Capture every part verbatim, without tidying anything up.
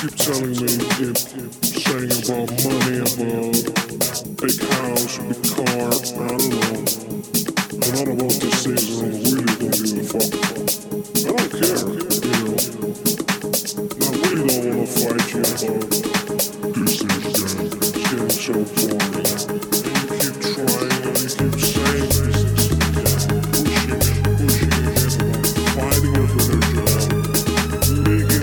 keep telling me if saying about money, about big house, big car, I don't know. I'm not about these things, and I really don't give a fuck. I don't care, you know. I really don't want to fight you about these things, and it's getting so boring. And you keep trying, and you keep saying these things, pushing, pushing, and fighting over their job, making more money.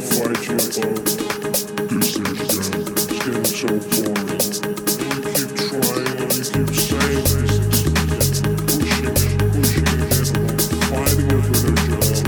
Fighting over their job.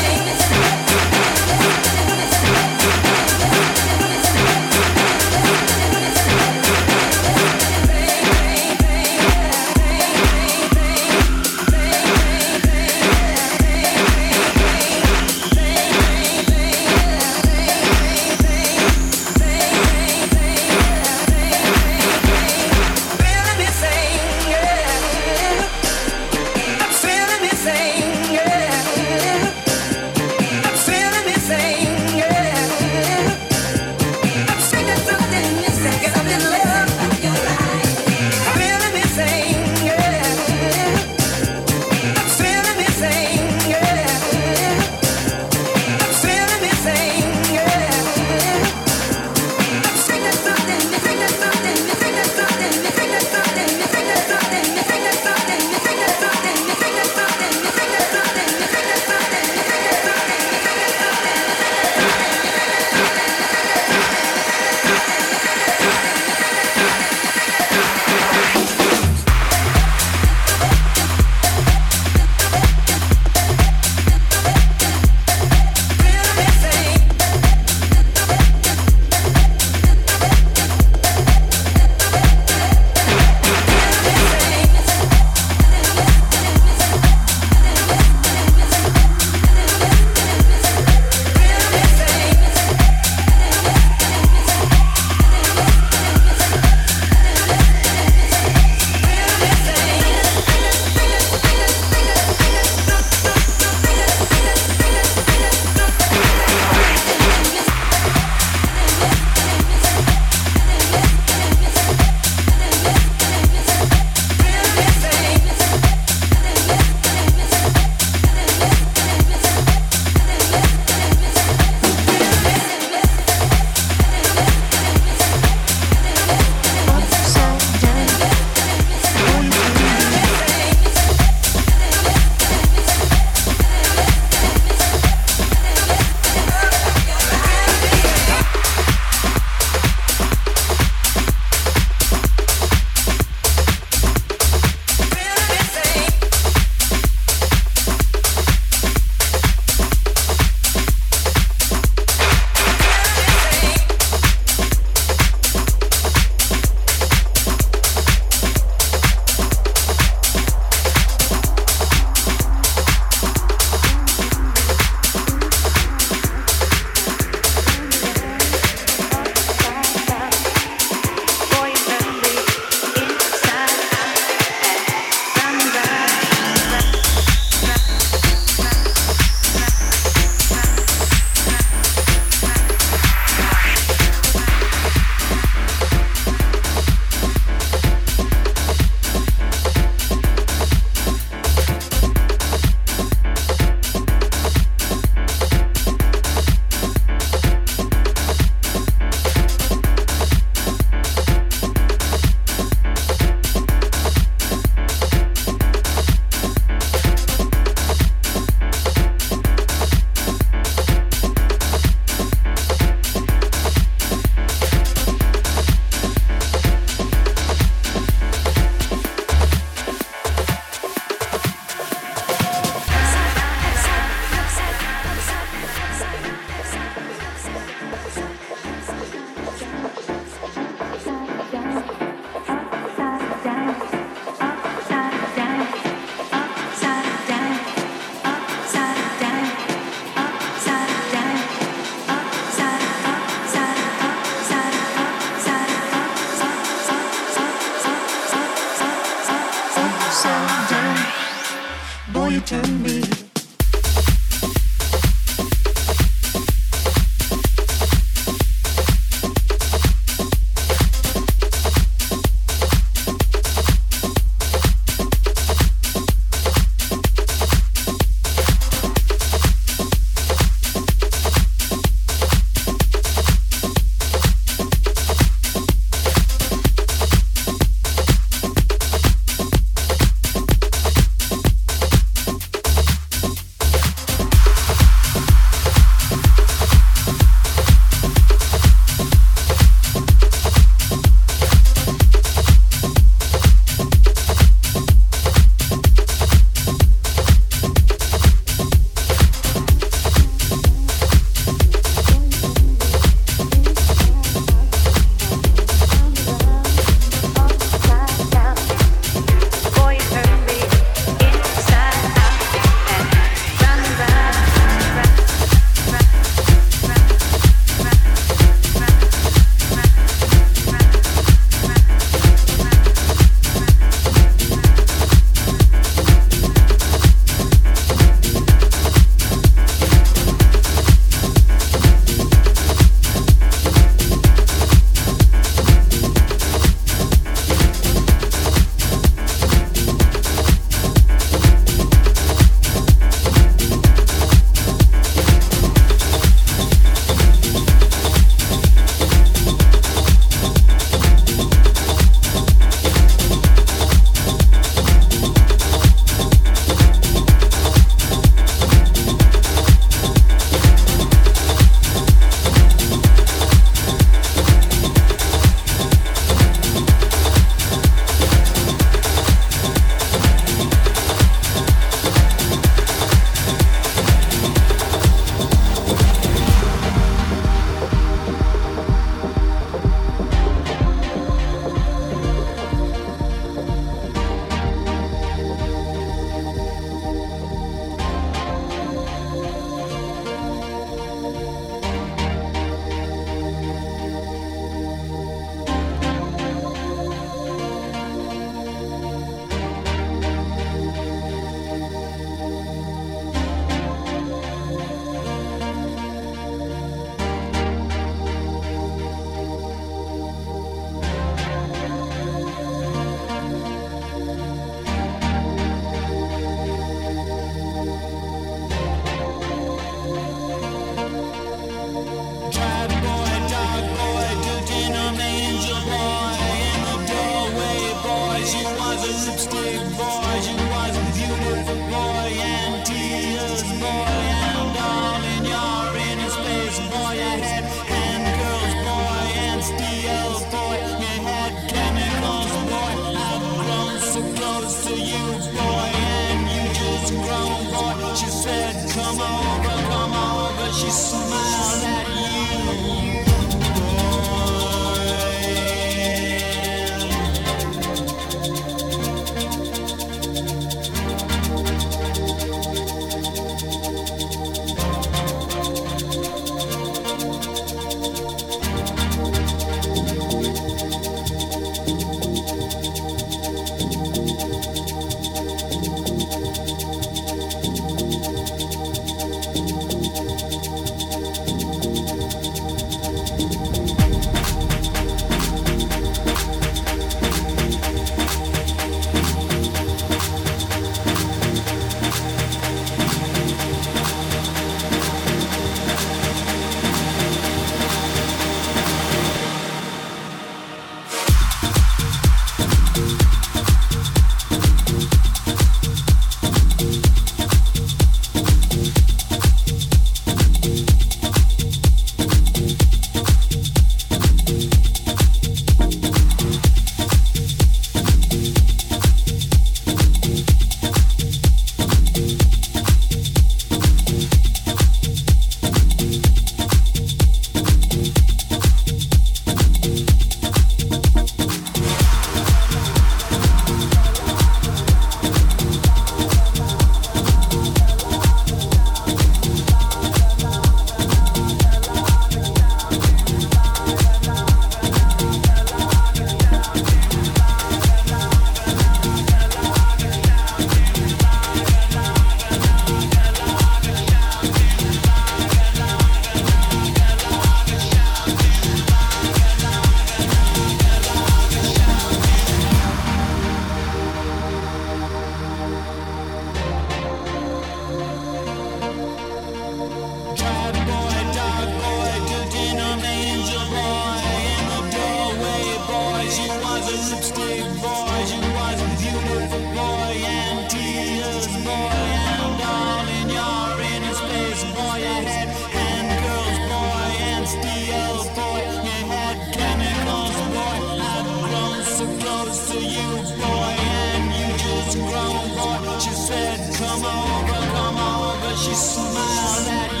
does she smile at you?